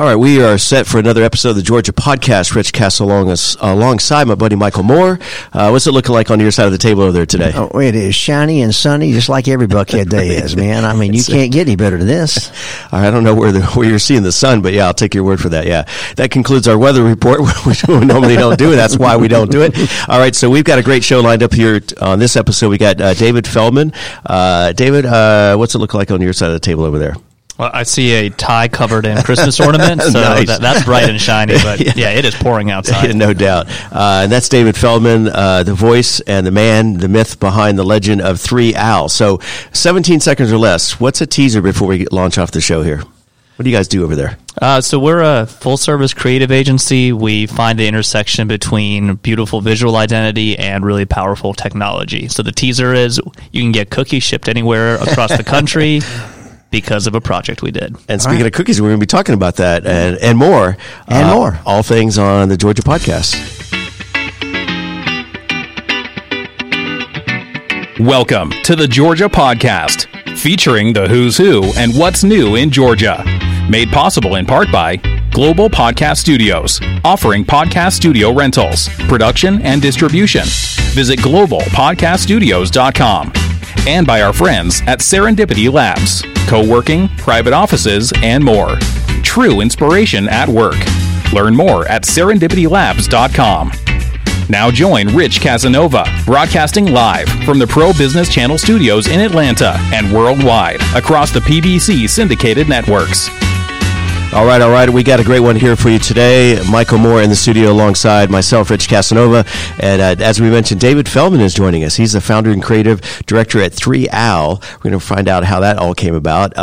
All right, we are set for another episode of the Georgia Podcast. Rich Castle alongside my buddy Michael Moore. What's it looking like on your side of the table over there today? Oh, it is shiny and sunny, just like every Buckhead day is, man. I mean, you can't get any better than this. I don't know where you're seeing the sun, but yeah, I'll take your word for that. Yeah, that concludes our weather report, which we normally don't do. That's why we don't do it. All right, so we've got a great show lined up here on this episode. We got David Feldman. David, what's it look like on your side of the table over there? Well, I see a tie covered in Christmas ornaments, so nice. That's bright and shiny, but yeah, it is pouring outside. Yeah, no doubt. And that's David Feldman, the voice and the man, the myth behind the legend of 3AL. So 17 seconds or less, what's a teaser before we launch off the show here? What do you guys do over there? So we're a full-service creative agency. We find the intersection between beautiful visual identity and really powerful technology. So the teaser is you can get cookies shipped anywhere across the country. Because of a project we did. And speaking of cookies, we're going to be talking about that and more. And more. All things on the Georgia Podcast. Welcome to the Georgia Podcast, featuring the who's who and what's new in Georgia. Made possible in part by Global Podcast Studios, offering podcast studio rentals, production, and distribution. Visit globalpodcaststudios.com. And by our friends at Serendipity Labs, co-working, private offices, and more. True inspiration at work. Learn more at serendipitylabs.com. Now join Rich Casanova, broadcasting live from the Pro Business Channel studios in Atlanta and worldwide across the PBC syndicated networks. All right. We got a great one here for you today. Michael Moore in the studio alongside myself, Rich Casanova. And as we mentioned, David Feldman is joining us. He's the founder and creative director at 3AL. We're going to find out how that all came about,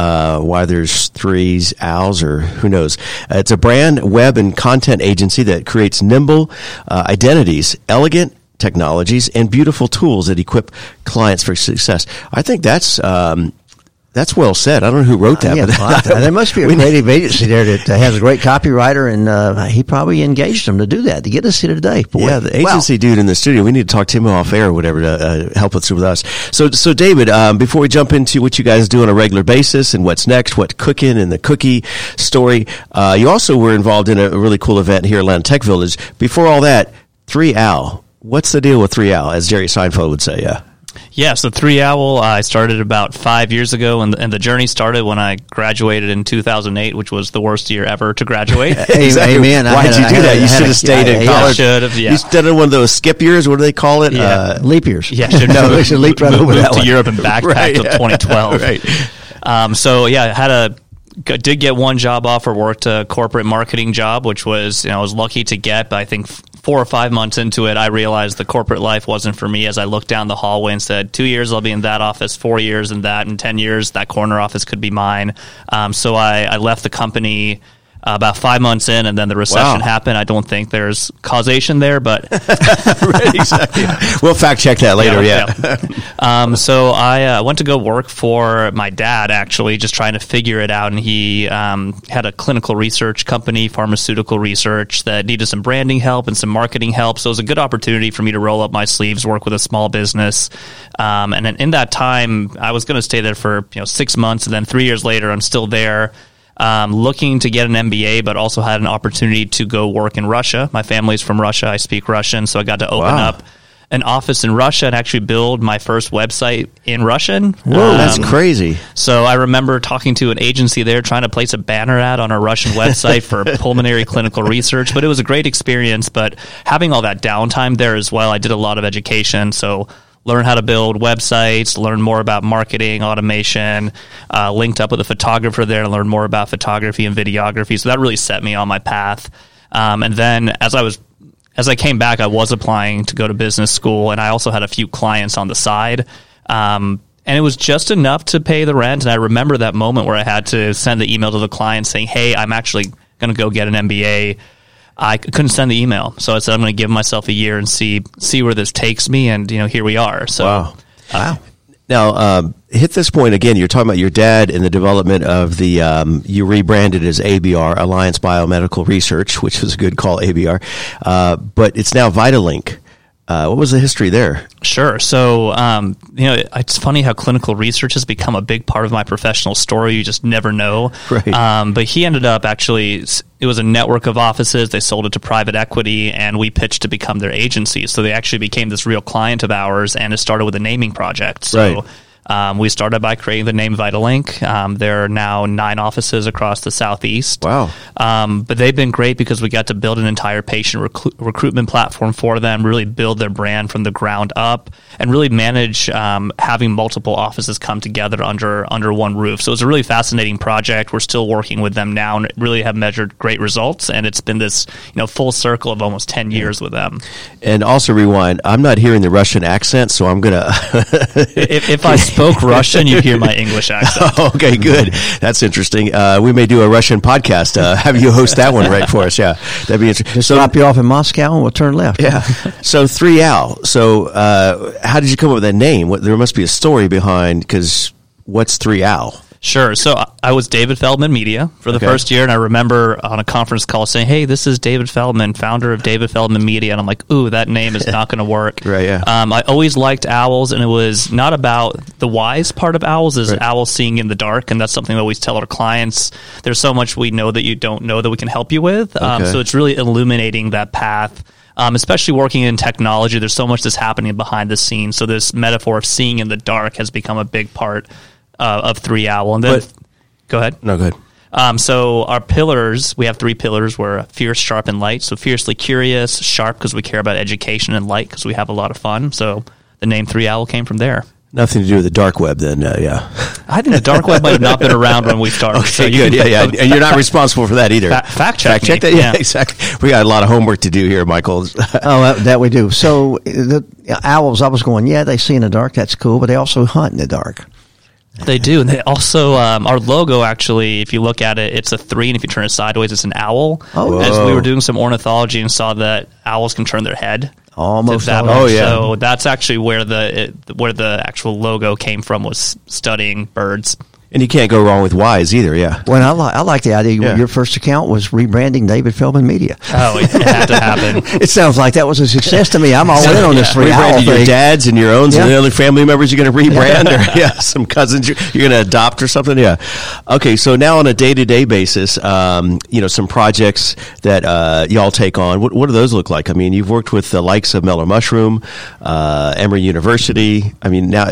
why there's 3ALs or who knows. It's a brand, web, and content agency that creates nimble identities, elegant technologies, and beautiful tools that equip clients for success. I think that's well said. I don't know who wrote that. Yeah, but there must be a creative agency there that has a great copywriter, and he probably engaged them to do that, to get us here today. Boy. Yeah, the agency dude in the studio, we need to talk to him off air or whatever to help us with us. So David, before we jump into what you guys do on a regular basis and what's next, what's cooking and the cookie story, you also were involved in a really cool event here at Atlanta Tech Village. Before all that, 3AL. What's the deal with 3AL, as Jerry Seinfeld would say, yeah? Yeah, so 3AL, I started about 5 years ago, and the journey started when I graduated in 2008, which was the worst year ever to graduate. Exactly. Amen. Why did you do that? You should have stayed in college. I should have, yeah. You started one of those skip years, what do they call it? Yeah. Leap years. Yeah, should have moved to Europe and backpacked right, till 2012. Right. So, yeah, I had did get one job offer, worked a corporate marketing job, which was, I was lucky to get, but I think 4 or 5 months into it, I realized the corporate life wasn't for me as I looked down the hallway and said, 2 years I'll be in that office, 4 years in that, and 10 years that corner office could be mine. So I left the company about 5 months in, and then the recession happened. I don't think there's causation there, but exactly. We'll fact check that later. Yeah. So I went to go work for my dad, actually, just trying to figure it out. And he had a clinical research company, pharmaceutical research, that needed some branding help and some marketing help. So it was a good opportunity for me to roll up my sleeves, work with a small business. And then in that time, I was going to stay there for 6 months, and then 3 years later, I'm still there. Looking to get an MBA, but also had an opportunity to go work in Russia. My family's from Russia. I speak Russian, so I got to open up an office in Russia and actually build my first website in Russian. Whoa, that's crazy. So I remember talking to an agency there trying to place a banner ad on a Russian website for pulmonary clinical research, but it was a great experience. But having all that downtime there as well, I did a lot of education, so learn how to build websites, learn more about marketing, automation, linked up with a photographer there and learned more about photography and videography. So that really set me on my path. And then as I came back, I was applying to go to business school, and I also had a few clients on the side. And it was just enough to pay the rent. And I remember that moment where I had to send the email to the client saying, hey, I'm actually going to go get an MBA. I couldn't send the email, so I said I'm going to give myself a year and see where this takes me, and here we are. So, wow. Now, hit this point again. You're talking about your dad and the development of the you rebranded as ABR Alliance Biomedical Research, which was a good call, ABR, but it's now Vitalink. What was the history there? Sure. So, it's funny how clinical research has become a big part of my professional story. You just never know. Right. But he ended up actually, it was a network of offices. They sold it to private equity, and we pitched to become their agency. So they actually became this real client of ours, and it started with a naming project. So we started by creating the name Vitalink. There are now 9 offices across the Southeast. Wow. But they've been great because we got to build an entire patient recruitment platform for them, really build their brand from the ground up, and really manage having multiple offices come together under one roof. So it's a really fascinating project. We're still working with them now and really have measured great results. And it's been this full circle of almost 10 years with them. And also rewind, I'm not hearing the Russian accent, so I'm going to... If I spoke Russian, you'd hear my English accent. Oh, okay, good. That's interesting. We may do a Russian podcast. Have you host that one right for us? Yeah, that'd be interesting. So drop you off in Moscow and we'll turn left. Yeah. So 3AL. So how did you come up with that name? There must be a story behind, because what's 3AL? Sure. So I was David Feldman Media for the first year, and I remember on a conference call saying, "Hey, this is David Feldman, founder of David Feldman Media," and I'm like, "Ooh, that name is not going to work." Right. Yeah. I always liked owls, and it was not about the wise part of owls is owls seeing in the dark, and that's something we always tell our clients. There's so much we know that you don't know that we can help you with. So it's really illuminating that path. Especially working in technology, there's so much that's happening behind the scenes. So this metaphor of seeing in the dark has become a big part of 3AL. And then, go ahead. No, go ahead. So our pillars, we have 3 pillars. We're fierce, sharp, and light. So fiercely curious, sharp because we care about education, and light because we have a lot of fun. So the name 3AL came from there. Nothing to do with the dark web then, yeah. I think the dark web might have not been around when we started. Okay, so good, and you're not responsible for that either. Fact check that, yeah, exactly. We got a lot of homework to do here, Michael. That we do. So the owls, I was going, yeah, they see in the dark, that's cool, but they also hunt in the dark. They do, and they also, our logo actually, if you look at it, it's a 3, and if you turn it sideways, it's an owl. Oh, as we were doing some ornithology and saw that owls can turn their head. Almost. Oh, yeah. So that's actually where the actual logo came from, was studying birds. And you can't go wrong with wise either, yeah. Well, I like the idea. Yeah. Your first account was rebranding David Feldman Media. Oh, it had to happen. It sounds like that was a success to me. I'm all in on this 3AL thing. Your dad's and your own and the other family members you're going to rebrand, or some cousins you're going to adopt or something. Yeah. Okay, so now on a day-to-day basis, some projects that y'all take on. What do those look like? I mean, you've worked with the likes of Mellow Mushroom, Emory University. I mean, now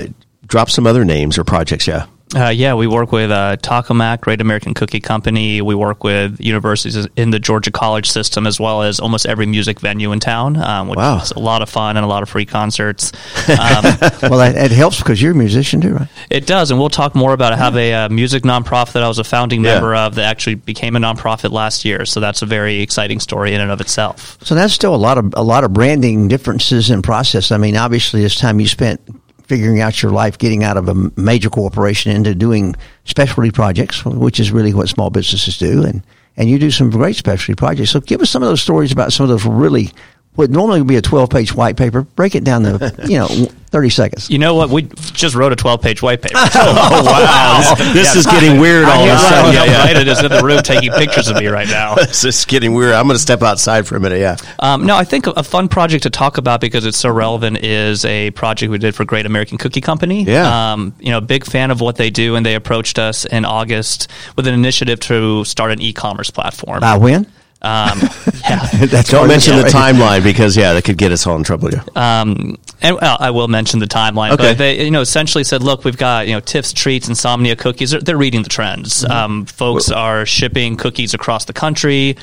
drop some other names or projects, yeah. We work with Taco Mac, Great American Cookie Company. We work with universities in the Georgia college system, as well as almost every music venue in town, which is a lot of fun and a lot of free concerts. Well, it helps because you're a musician too, right? It does, and we'll talk more about it. I have a music nonprofit that I was a founding member of that actually became a nonprofit last year, so that's a very exciting story in and of itself. So that's still a lot of branding differences in process. I mean, obviously, this time you spent figuring out your life, getting out of a major corporation into doing specialty projects, which is really what small businesses do. And you do some great specialty projects. So give us some of those stories about some of those really, what normally would be a 12-page white paper. Break it down to, 30 seconds. You know what? We just wrote a 12-page white paper. Oh, wow. This is getting weird all of a sudden. It is in the room taking pictures of me right now. This is getting weird. I'm going to step outside for a minute, yeah. No, I think a fun project to talk about because it's so relevant is a project we did for Great American Cookie Company. Yeah. Big fan of what they do, and they approached us in August with an initiative to start an e-commerce platform. By when? Don't mention the timeline because that could get us all in trouble. Yeah. And I will mention the timeline. Okay. But they, essentially said, look, we've got Tiff's Treats, Insomnia Cookies. They're reading the trends. Mm-hmm. Folks are shipping cookies across the country.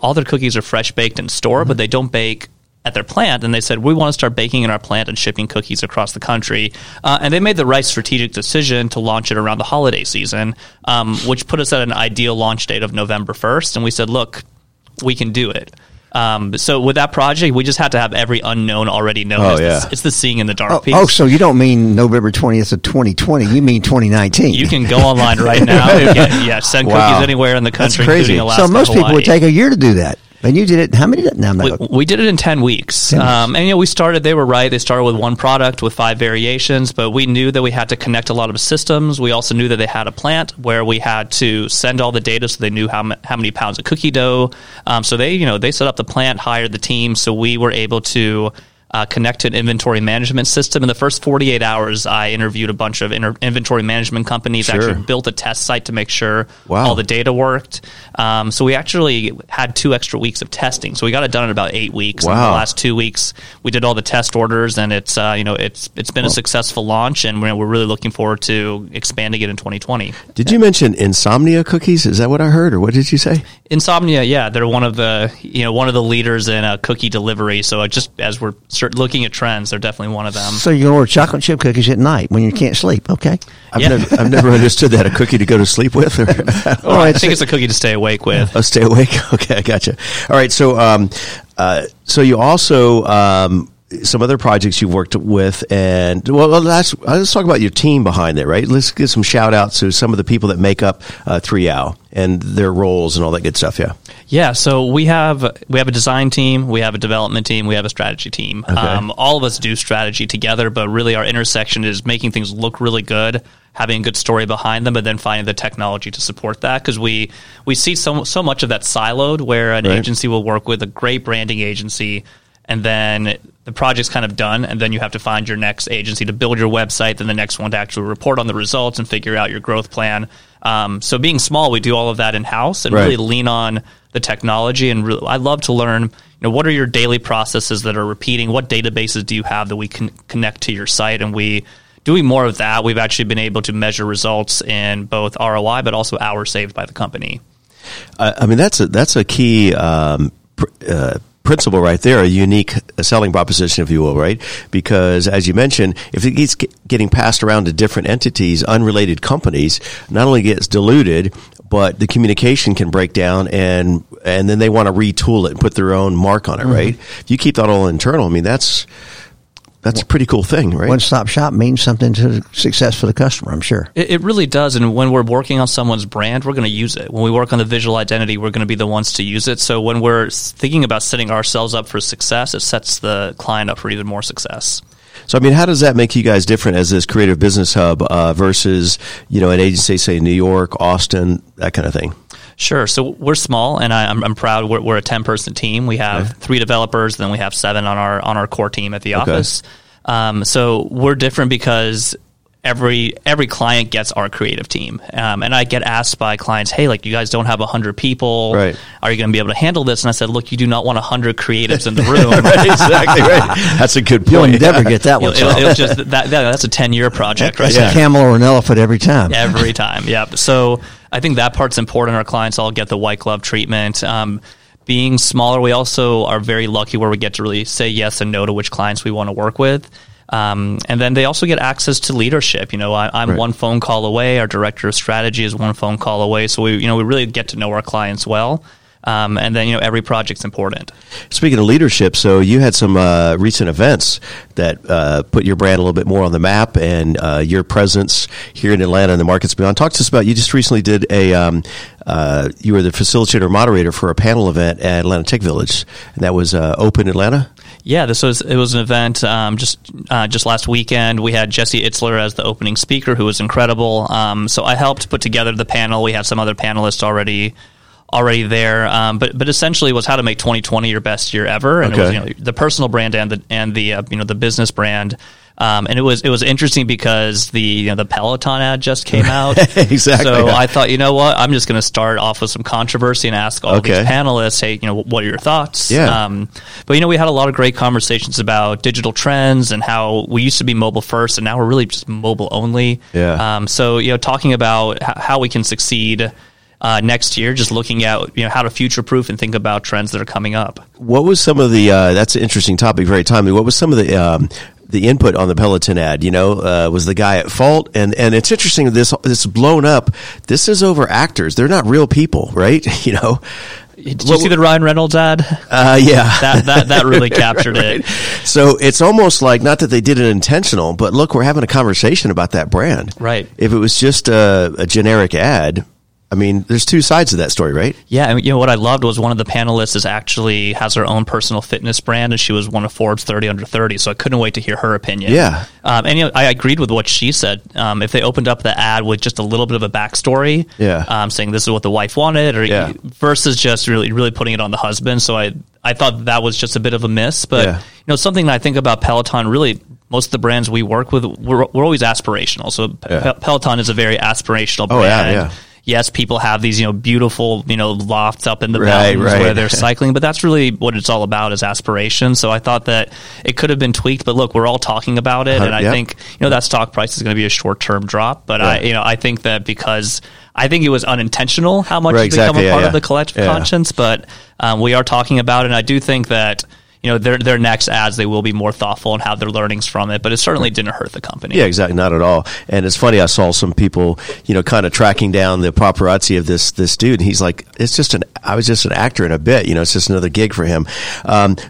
All their cookies are fresh baked in store, but they don't bake at their plant, and they said, we want to start baking in our plant and shipping cookies across the country. And they made the right strategic decision to launch it around the holiday season, which put us at an ideal launch date of November 1st. And we said, look, we can do it. So with that project, we just had to have every unknown already known. It's the seeing in the dark piece. Oh, so you don't mean November 20th of 2020. You mean 2019. You can go online right now and send cookies anywhere in the country, including Alaska, Hawaii. So most people would take a year to do that. And you did it, how many? We did it in 10 weeks. And we started, they were right. They started with one product with 5 variations, but we knew that we had to connect a lot of systems. We also knew that they had a plant where we had to send all the data so they knew how many pounds of cookie dough. So they set up the plant, hired the team. So we were able to connect to an inventory management system. In the first 48 hours, I interviewed a bunch of inventory management companies, actually built a test site to make sure all the data worked. So we actually had 2 extra weeks of testing. So we got it done in about 8 weeks. Wow. In the last 2 weeks, we did all the test orders, and it's been a successful launch, and we're really looking forward to expanding it in 2020. Did you mention Insomnia Cookies? Is that what I heard, or what did you say? Insomnia, yeah. They're one of the leaders in cookie delivery. So just as we're looking at trends, they're definitely one of them. So you can order chocolate chip cookies at night when you can't sleep, okay? I've never understood that, a cookie to go to sleep with. Or, well, I think it's a cookie to stay awake with. Oh, stay awake? Okay, I gotcha. All right, so you also... some other projects you've worked with, and let's talk about your team behind it, right? Let's give some shout outs to some of the people that make up 3AL and their roles and all that good stuff. Yeah. So we have a design team, we have a development team, we have a strategy team. Okay. All of us do strategy together, but really our intersection is making things look really good, having a good story behind them, but then finding the technology to support that, because we see so much of that siloed, where an agency will work with a great branding agency, and then the project's kind of done, and then you have to find your next agency to build your website, then the next one to actually report on the results and figure out your growth plan. So being small, we do all of that in-house and really lean on the technology. And I love to learn, what are your daily processes that are repeating? What databases do you have that we can connect to your site? And doing more of that, we've actually been able to measure results in both ROI, but also hours saved by the company. That's a key principle right there, a unique selling proposition, if you will, right? Because as you mentioned, if it keeps getting passed around to different entities, unrelated companies, not only gets diluted, but the communication can break down, and then they want to retool it and put their own mark on it, right? If you keep that all internal, that's a pretty cool thing, right? One-stop shop means something to success for the customer, I'm sure. It really does, and when we're working on someone's brand, we're going to use it. When we work on the visual identity, we're going to be the ones to use it. So when we're thinking about setting ourselves up for success, it sets the client up for even more success. So, how does that make you guys different as this creative business hub versus, an agency, say, New York, Austin, that kind of thing? Sure. So we're small, and I'm proud. We're a 10-person team. We have 3 developers, then we have 7 on our core team at the office. So we're different because every client gets our creative team, and I get asked by clients, "Hey, you guys don't have 100 people. Right. Are you going to be able to handle this?" And I said, "Look, you do not want 100 creatives in the room." Exactly right. That's a good point. You'll never get that one. That's a 10-year project, right? It's a camel or an elephant every time. Every time. Yep. So I think that part's important. Our clients all get the white glove treatment. Being smaller, we also are very lucky where we get to really say yes and no to which clients we want to work with. And then they also get access to leadership. I'm one phone call away. Our director of strategy is one phone call away. So we really get to know our clients well. And then, every project's important. Speaking of leadership, so you had some recent events that put your brand a little bit more on the map, and your presence here in Atlanta and the markets beyond. Talk to us about, you just recently did you were the facilitator moderator for a panel event at Atlanta Tech Village, and that was Open Atlanta? Yeah, it was an event just last weekend. We had Jesse Itzler as the opening speaker, who was incredible. So I helped put together the panel. We had some other panelists already there, but essentially it was how to make 2020 your best year ever, and it was the personal brand and the business brand, and it was interesting because the Peloton ad just came out. Exactly. So I thought, I'm just going to start off with some controversy and ask all of these panelists, hey, what are your thoughts? Yeah. But we had a lot of great conversations about digital trends and how we used to be mobile first, and now we're really just mobile only. Yeah. So talking about how we can succeed next year, just looking at how to future-proof and think about trends that are coming up. What was some of the? That's an interesting topic, very timely. What was some of the input on the Peloton ad? Was the guy at fault? And it's interesting, this blown up. This is over actors; they're not real people, right? Did you see the Ryan Reynolds ad? Yeah. That really captured it. So it's almost like, not that they did it intentional, but look, we're having a conversation about that brand, right? If it was just a generic ad. There's two sides to that story, right? Yeah, and what I loved was one of the panelists actually has her own personal fitness brand, and she was one of Forbes 30 Under 30, so I couldn't wait to hear her opinion. Yeah. And I agreed with what she said. If they opened up the ad with just a little bit of a backstory, saying this is what the wife wanted, versus just really putting it on the husband, so I I thought that was just a bit of a miss, but you know, something that I think about Peloton, really most of the brands we work with, we're always aspirational. So Peloton is a very aspirational brand. Yes, people have these, you know, beautiful, you know, lofts up in the mountains where they're cycling, but that's really what it's all about, is aspiration. So I thought that it could have been tweaked, but look, we're all talking about it, and I think, you know, that stock price is going to be a short-term drop, but I, you know, I think that because I think it was unintentional how much it's become a part of the collective conscience, but we are talking about it, and I do think that, you know, their next ads, they will be more thoughtful and have their learnings from it, but it certainly didn't hurt the company. Yeah, exactly. Not at all. And it's funny, I saw some people, you know, kind of tracking down the paparazzi of this dude, and he's like, it's just I was just an actor in a bit, you know, it's just another gig for him.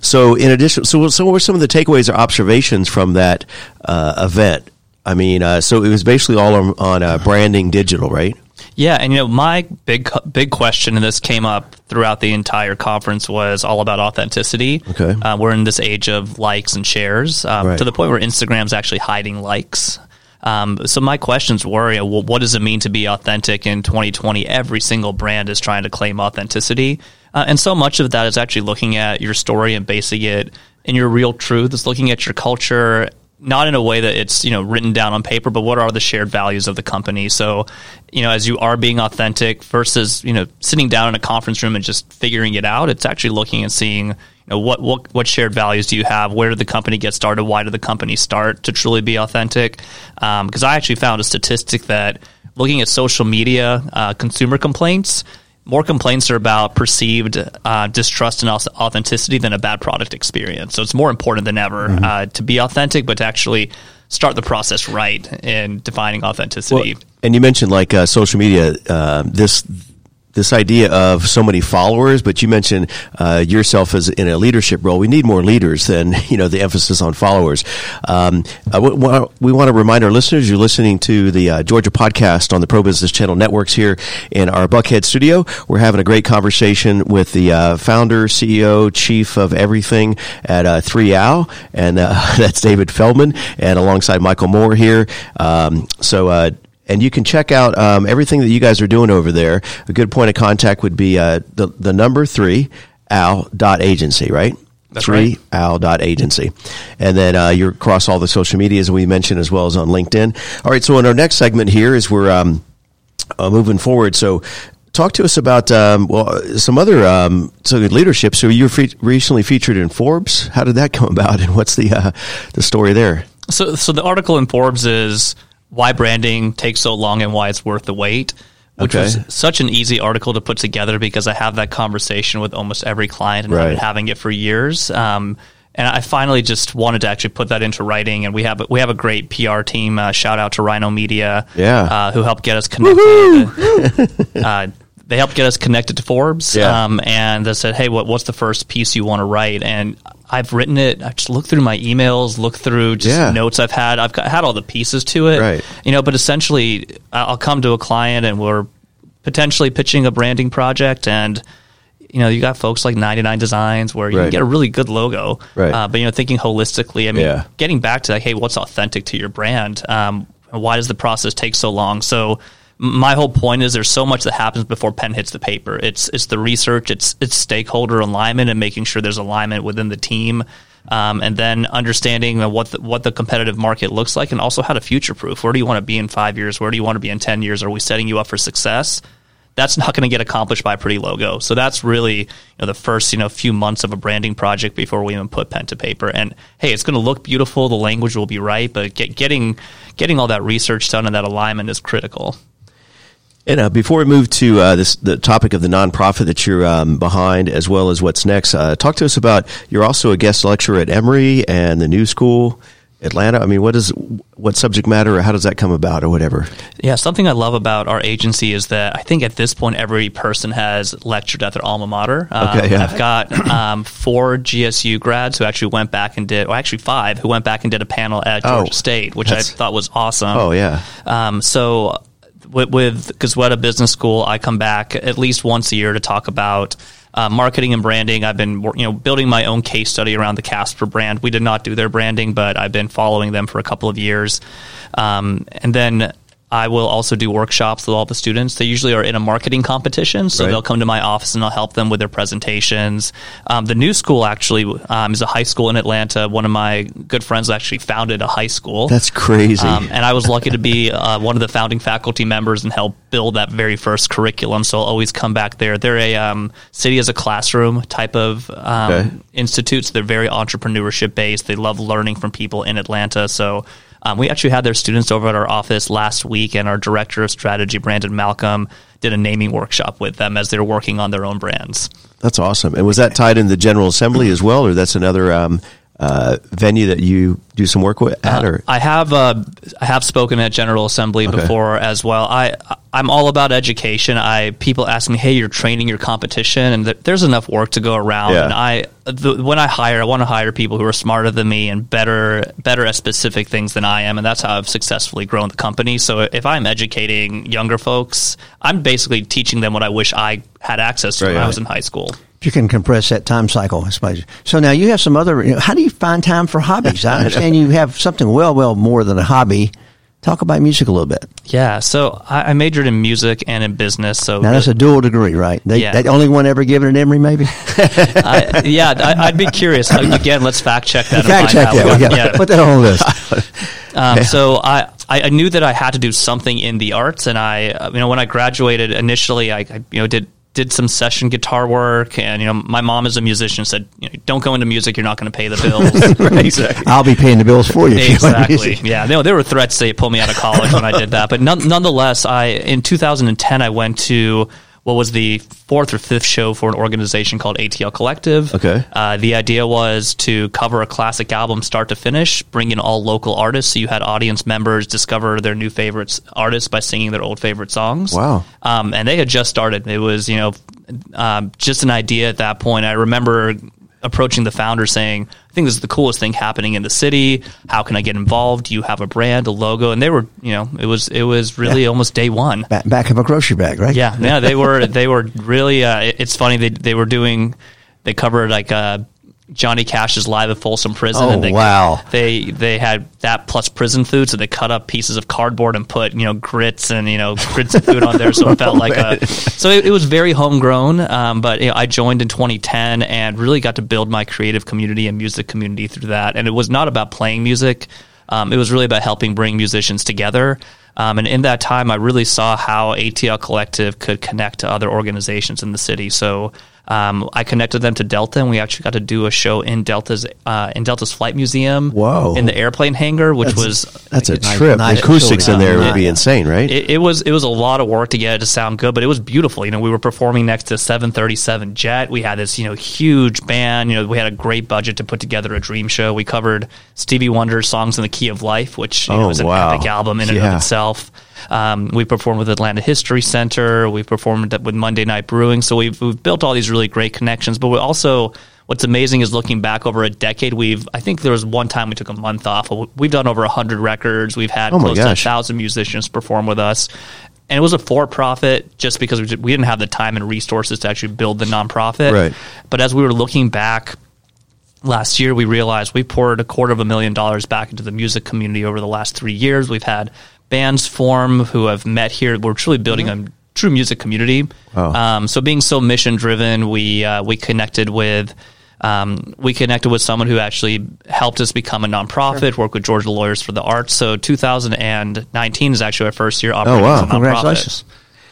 So in addition, so what were some of the takeaways or observations from that event? I mean, so it was basically all on branding digital, right? Yeah, and you know, my big question, and this came up throughout the entire conference, was all about authenticity. Okay, we're in this age of likes and shares, to the point where Instagram's actually hiding likes. So my questions were, you know, what does it mean to be authentic in 2020? Every single brand is trying to claim authenticity, and so much of that is actually looking at your story and basing it in your real truth. It's looking at your culture, not in a way that it's, you know, written down on paper, but what are the shared values of the company? So, you know, as you are being authentic versus, you know, sitting down in a conference room and just figuring it out, it's actually looking and seeing, you know, what shared values do you have? Where did the company get started? Why did the company start to truly be authentic? Because I actually found a statistic that looking at social media, consumer complaints, more complaints are about perceived distrust and authenticity than a bad product experience. So it's more important than ever to be authentic, but to actually start the process right in defining authenticity. Well, and you mentioned like social media, this idea of so many followers, but you mentioned yourself as in a leadership role. We need more leaders than, you know, the emphasis on followers. We want to remind our listeners, you're listening to the Georgia podcast on the Pro Business Channel networks here in our Buckhead studio. We're having a great conversation with the founder, CEO, chief of everything at 3AL, and that's David Feldman, and alongside Michael Moore here. And you can check out everything that you guys are doing over there. A good point of contact would be the number 3al.agency, right? That's 3al.agency. And then you're across all the social medias we mentioned, as well as on LinkedIn. All right, so in our next segment here is we're moving forward. So talk to us about some other leadership. So you were recently featured in Forbes. How did that come about, and what's the story there? So the article in Forbes is Why Branding Takes So Long and Why It's Worth the Wait, which was such an easy article to put together because I have that conversation with almost every client, and I've been having it for years. And I finally just wanted to actually put that into writing. And we have a great PR team. Shout out to Rhino Media, who helped get us connected. They helped get us connected to Forbes, and they said, hey, what's the first piece you want to write? And I've written it. I just looked through my emails, looked through just notes I've had. I've had all the pieces to it, you know, but essentially I'll come to a client and we're potentially pitching a branding project, and you know, you got folks like 99 Designs where you can get a really good logo, but you know, thinking holistically, I mean, getting back to like, hey, what's authentic to your brand? Why does the process take so long? So my whole point is there's so much that happens before pen hits the paper. It's the research, it's stakeholder alignment and making sure there's alignment within the team, and then understanding what the competitive market looks like, and also how to future-proof. Where do you want to be in 5 years? Where do you want to be in 10 years? Are we setting you up for success? That's not going to get accomplished by a pretty logo. So that's really, you know, the first, you know, few months of a branding project before we even put pen to paper. And hey, it's going to look beautiful. The language will be right, but getting all that research done and that alignment is critical. And before we move to the topic of the nonprofit that you're behind, as well as what's next, talk to us about, you're also a guest lecturer at Emory and the New School, Atlanta. I mean, what subject matter, or how does that come about, or whatever? Yeah, something I love about our agency is that I think at this point every person has lectured at their alma mater. I've got 4 GSU grads who actually went back and did, or actually 5 who went back and did a panel at Georgia State, which I thought was awesome. Oh yeah. So with Gazueta Business School, I come back at least once a year to talk about marketing and branding. I've been, you know, building my own case study around the Casper brand. We did not do their branding, but I've been following them for a couple of years. And then I will also do workshops with all the students. They usually are in a marketing competition, so they'll come to my office and I'll help them with their presentations. The new school actually is a high school in Atlanta. One of my good friends actually founded a high school. That's crazy. And I was lucky to be one of the founding faculty members and help build that very first curriculum, so I'll always come back there. They're a city as a classroom type of institute, so they're very entrepreneurship-based. They love learning from people in Atlanta, so... we actually had their students over at our office last week, and our director of strategy, Brandon Malcolm, did a naming workshop with them as they were working on their own brands. That's awesome. And was that tied in the General Assembly as well, or that's another venue that you do some work with at? Or? I have spoken at General Assembly before as well. I'm all about education. People ask me, hey, you're training your competition, and there's enough work to go around. Yeah. And when I hire, I want to hire people who are smarter than me and better at specific things than I am, and that's how I've successfully grown the company. So if I'm educating younger folks, I'm basically teaching them what I wish I had access to when I was in high school. If you can compress that time cycle, I suppose. So now you have some other, how do you find time for hobbies? I understand you have something well more than a hobby. Talk about music a little bit. Yeah, so I majored in music and in business. So now that's a dual degree, right? That only one ever given at Emory, maybe? I'd be curious. Again, let's fact-check that. Put that on the list. So I knew that I had to do something in the arts, and when I graduated initially, I did some session guitar work, and my mom is a musician. Said, don't go into music; you're not going to pay the bills. Right, exactly. I'll be paying the bills for you. Exactly. Yeah. No, there were threats they pulled me out of college when I did that, but nonetheless, in 2010 I went to what was the fourth or fifth show for an organization called ATL Collective. Okay. The idea was to cover a classic album start to finish, bring in all local artists, so you had audience members discover their new favorites artists by singing their old favorite songs. Wow. And they had just started. It was, just an idea at that point. I remember approaching the founder saying, I think this is the coolest thing happening in the city. How can I get involved? Do you have a brand, a logo? And they were, it was really almost day one. Back of a grocery bag, right? Yeah. Yeah. They were really, it's funny. They were doing, they covered like Johnny Cash's Live at Folsom Prison. Oh, and they had that plus prison food, so they cut up pieces of cardboard and put, grits and, grits of food on there, so it felt like it was very homegrown, but I joined in 2010 and really got to build my creative community and music community through that, and it was not about playing music. It was really about helping bring musicians together. And in that time, I really saw how ATL Collective could connect to other organizations in the city. So I connected them to Delta, and we actually got to do a show in Delta's Flight Museum. Whoa. In the airplane hangar, that's a trip. Nice. The acoustics in there would be insane, right? It was a lot of work to get it to sound good, but it was beautiful. We were performing next to a 737 jet. We had this huge band. We had a great budget to put together a dream show. We covered Stevie Wonder's Songs in the Key of Life, which is an epic album in and of itself. We performed with Atlanta History Center. We've performed with Monday Night Brewing. So we've built all these really great connections. But we also, what's amazing is looking back over a decade, I think there was one time we took a month off. We've done over 100 records. We've had close to 1,000 musicians perform with us. And it was a for-profit just because we didn't have the time and resources to actually build the nonprofit. Right. But as we were looking back last year, we realized we poured $250,000 back into the music community over the last 3 years. We've had bands form who have met here. We're truly building a true music community. Oh. So being so mission driven, we connected with someone who actually helped us become a nonprofit. Work with Georgia Lawyers for the Arts. So 2019 is actually our first year operating as a nonprofit. Congratulations.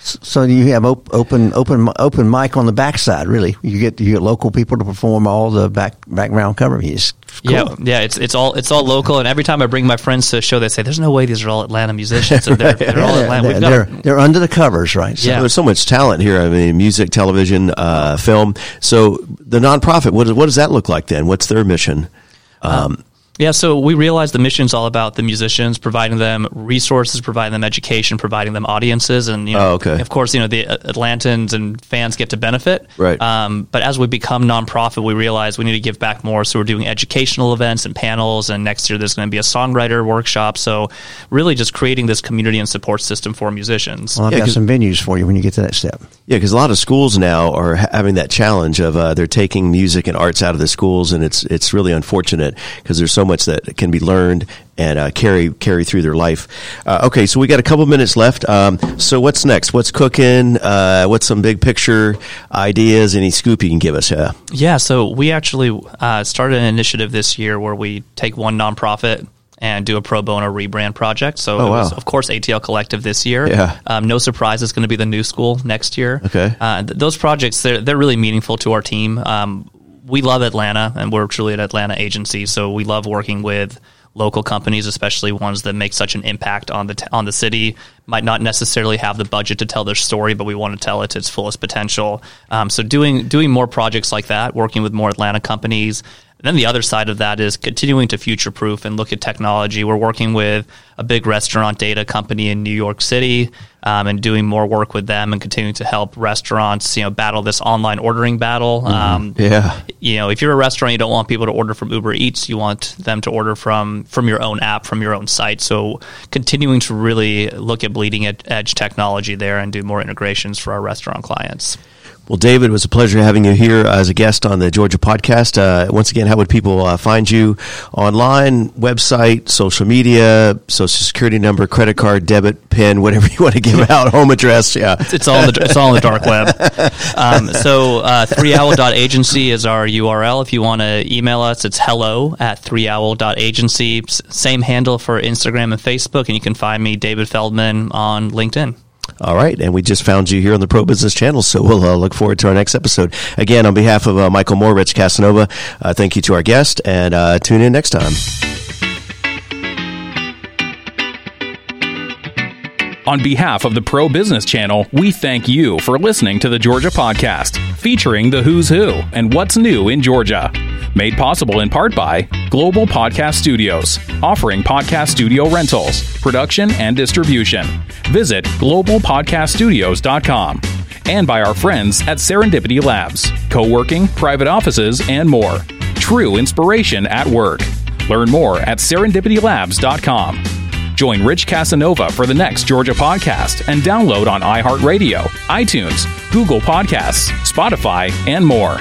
So you have open mic on the backside. Really, you get local people to perform all the background cover. It's cool. Yeah. It's all local. And every time I bring my friends to a show, they say, "There's no way these are all Atlanta musicians." And they're all Atlanta. They're under the covers, right? So there's so much talent here. I mean, music, television, film. So the nonprofit. What does that look like then? What's their mission? Yeah, so we realized the mission's all about the musicians, providing them resources, providing them education, providing them audiences, and of course, the Atlantans and fans get to benefit. Right. But as we become nonprofit, we realize we need to give back more, so we're doing educational events and panels, and next year there's going to be a songwriter workshop. So really, just creating this community and support system for musicians. Well, I've got some venues for you when you get to that step. Yeah, because a lot of schools now are having that challenge of they're taking music and arts out of the schools, and it's really unfortunate because there's so much that can be learned and carry through their life. Okay, so we got a couple minutes left. So what's next? What's cooking? What's some big picture ideas? Any scoop you can give us? Yeah, so we actually started an initiative this year where we take one nonprofit and do a pro bono rebrand project. So it was, of course, ATL Collective this year. Yeah. No surprise, it's going to be the New School next year. Okay. Those projects, they're really meaningful to our team. We love Atlanta, and we're truly an Atlanta agency, so we love working with local companies, especially ones that make such an impact on the city, might not necessarily have the budget to tell their story, but we want to tell it to its fullest potential. So doing more projects like that, working with more Atlanta companies. And then the other side of that is continuing to future-proof and look at technology. We're working with a big restaurant data company in New York City, and doing more work with them and continuing to help restaurants, battle this online ordering battle. If you're a restaurant, you don't want people to order from Uber Eats. You want them to order from your own app, from your own site. So continuing to really look at bleeding edge technology there and do more integrations for our restaurant clients. Well, David, it was a pleasure having you here as a guest on the Georgia podcast. Once again, how would people find you online, website, social media, social security number, credit card, debit, PIN, whatever you want to give out, home address? Yeah, it's all on the dark web. 3owl.agency is our URL. If you want to email us, it's hello@3owl.agency. Same handle for Instagram and Facebook, and you can find me, David Feldman, on LinkedIn. All right, and we just found you here on the Pro Business Channel, so we'll look forward to our next episode. Again, on behalf of Michael Moore, Rich Casanova, thank you to our guest, and tune in next time. On behalf of the Pro Business Channel, we thank you for listening to the Georgia Podcast, featuring the who's who and what's new in Georgia. Made possible in part by Global Podcast Studios, offering podcast studio rentals, production, and distribution. Visit globalpodcaststudios.com. And by our friends at Serendipity Labs, co-working, private offices, and more. True inspiration at work. Learn more at serendipitylabs.com. Join Rich Casanova for the next Georgia podcast and download on iHeartRadio, iTunes, Google Podcasts, Spotify, and more.